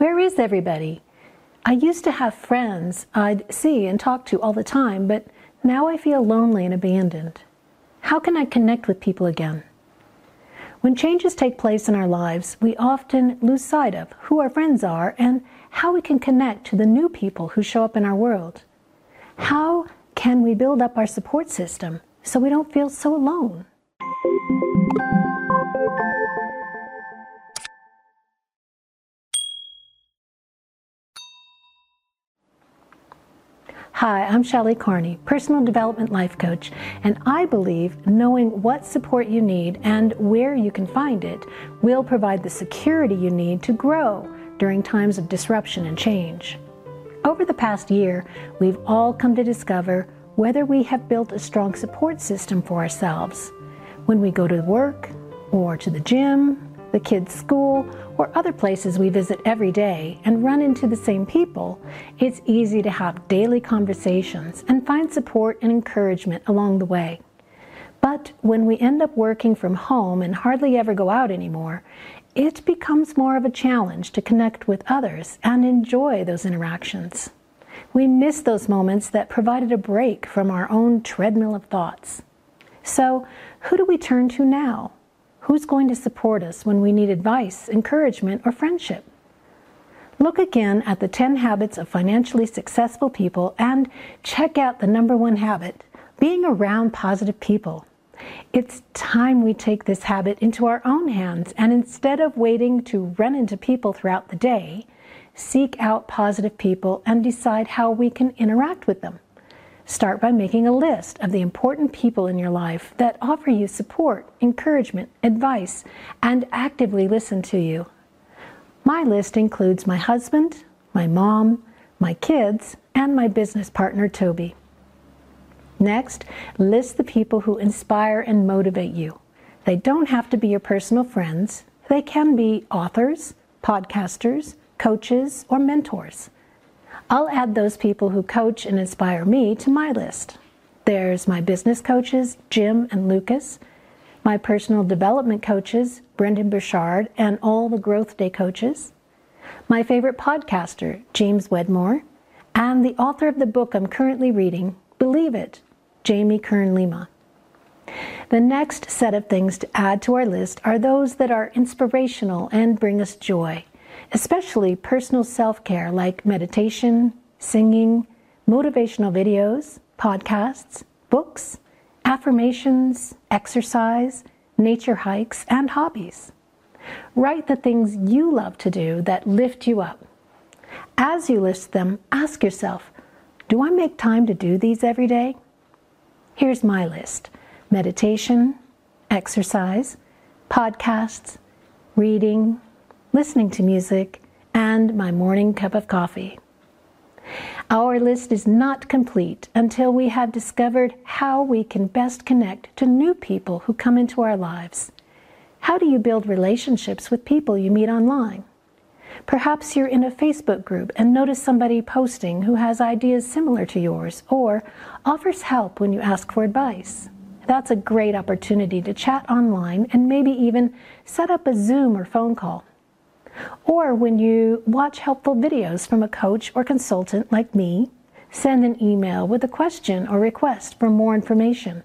Where is everybody? I used to have friends I'd see and talk to all the time, but now I feel lonely and abandoned. How can I connect with people again? When changes take place in our lives, we often lose sight of who our friends are and how we can connect to the new people who show up in our world. How can we build up our support system so we don't feel so alone? Hi, I'm Shelley Carney, personal development life coach, and I believe knowing what support you need and where you can find it will provide the security you need to grow during times of disruption and change. Over the past year, we've all come to discover whether we have built a strong support system for ourselves. When we go to work, or to the gym, the kids' school, or other places we visit every day and run into the same people, it's easy to have daily conversations and find support and encouragement along the way. But when we end up working from home and hardly ever go out anymore, it becomes more of a challenge to connect with others and enjoy those interactions. We miss those moments that provided a break from our own treadmill of thoughts. So, who do we turn to now? Who's going to support us when we need advice, encouragement, or friendship? Look again at the 10 habits of financially successful people and check out the number 1 habit, being around positive people. It's time we take this habit into our own hands and instead of waiting to run into people throughout the day, seek out positive people and decide how we can interact with them. Start by making a list of the important people in your life that offer you support, encouragement, advice, and actively listen to you. My list includes my husband, my mom, my kids, and my business partner, Toby. Next, list the people who inspire and motivate you. They don't have to be your personal friends. They can be authors, podcasters, coaches, or mentors. I'll add those people who coach and inspire me to my list. There's my business coaches, Jim and Lucas, my personal development coaches, Brendan Burchard, and all the Growth Day coaches, my favorite podcaster, James Wedmore, and the author of the book I'm currently reading, Believe It, Jamie Kern Lima. The next set of things to add to our list are those that are inspirational and bring us joy, especially personal self-care like meditation, singing, motivational videos, podcasts, books, affirmations, exercise, nature hikes, and hobbies. Write the things you love to do that lift you up. As you list them, ask yourself, do I make time to do these every day? Here's my list: meditation, exercise, podcasts, reading, listening to music, and my morning cup of coffee. Our list is not complete until we have discovered how we can best connect to new people who come into our lives. How do you build relationships with people you meet online? Perhaps you're in a Facebook group and notice somebody posting who has ideas similar to yours or offers help when you ask for advice. That's a great opportunity to chat online and maybe even set up a Zoom or phone call. Or when you watch helpful videos from a coach or consultant like me, send an email with a question or request for more information.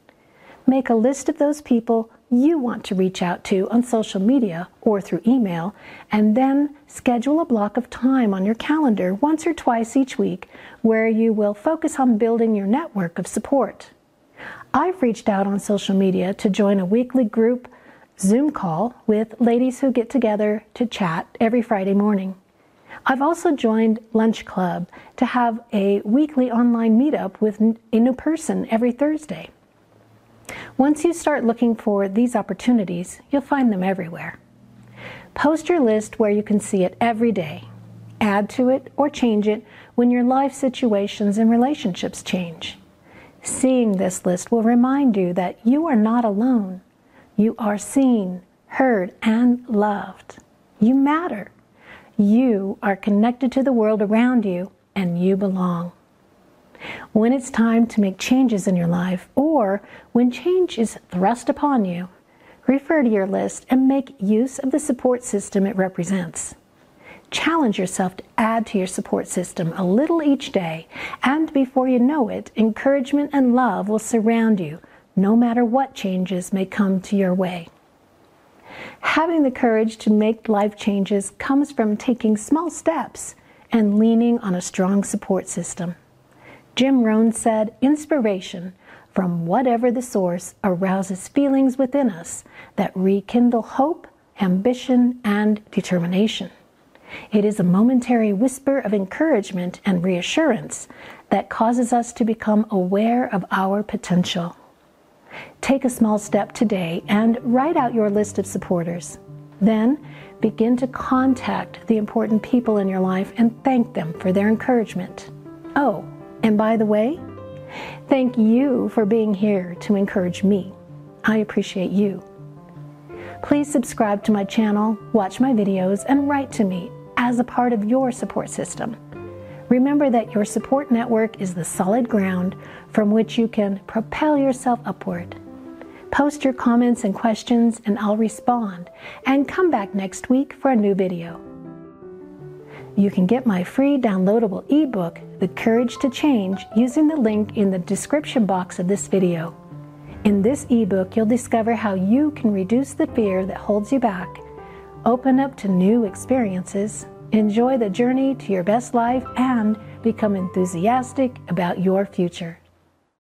Make a list of those people you want to reach out to on social media or through email, and then schedule a block of time on your calendar once or twice each week where you will focus on building your network of support. I've reached out on social media to join a weekly group Zoom call with ladies who get together to chat every Friday morning. I've also joined Lunch Club to have a weekly online meetup with a new person every Thursday. Once you start looking for these opportunities, you'll find them everywhere. Post your list where you can see it every day. Add to it or change it when your life situations and relationships change. Seeing this list will remind you that you are not alone. You are seen, heard, and loved. You matter. You are connected to the world around you, and you belong. When it's time to make changes in your life, or when change is thrust upon you, refer to your list and make use of the support system it represents. Challenge yourself to add to your support system a little each day, and before you know it, encouragement and love will surround you, no matter what changes may come to your way. Having the courage to make life changes comes from taking small steps and leaning on a strong support system. Jim Rohn said, "Inspiration from whatever the source arouses feelings within us that rekindle hope, ambition, and determination." It is a momentary whisper of encouragement and reassurance that causes us to become aware of our potential. Take a small step today and write out your list of supporters. Then begin to contact the important people in your life and thank them for their encouragement. Oh, and by the way, thank you for being here to encourage me. I appreciate you. Please subscribe to my channel, watch my videos, and write to me as a part of your support system. Remember that your support network is the solid ground from which you can propel yourself upward. Post your comments and questions and I'll respond, and come back next week for a new video. You can get my free downloadable ebook, The Courage to Change, using the link in the description box of this video. In this ebook, you'll discover how you can reduce the fear that holds you back, open up to new experiences, enjoy the journey to your best life, and become enthusiastic about your future.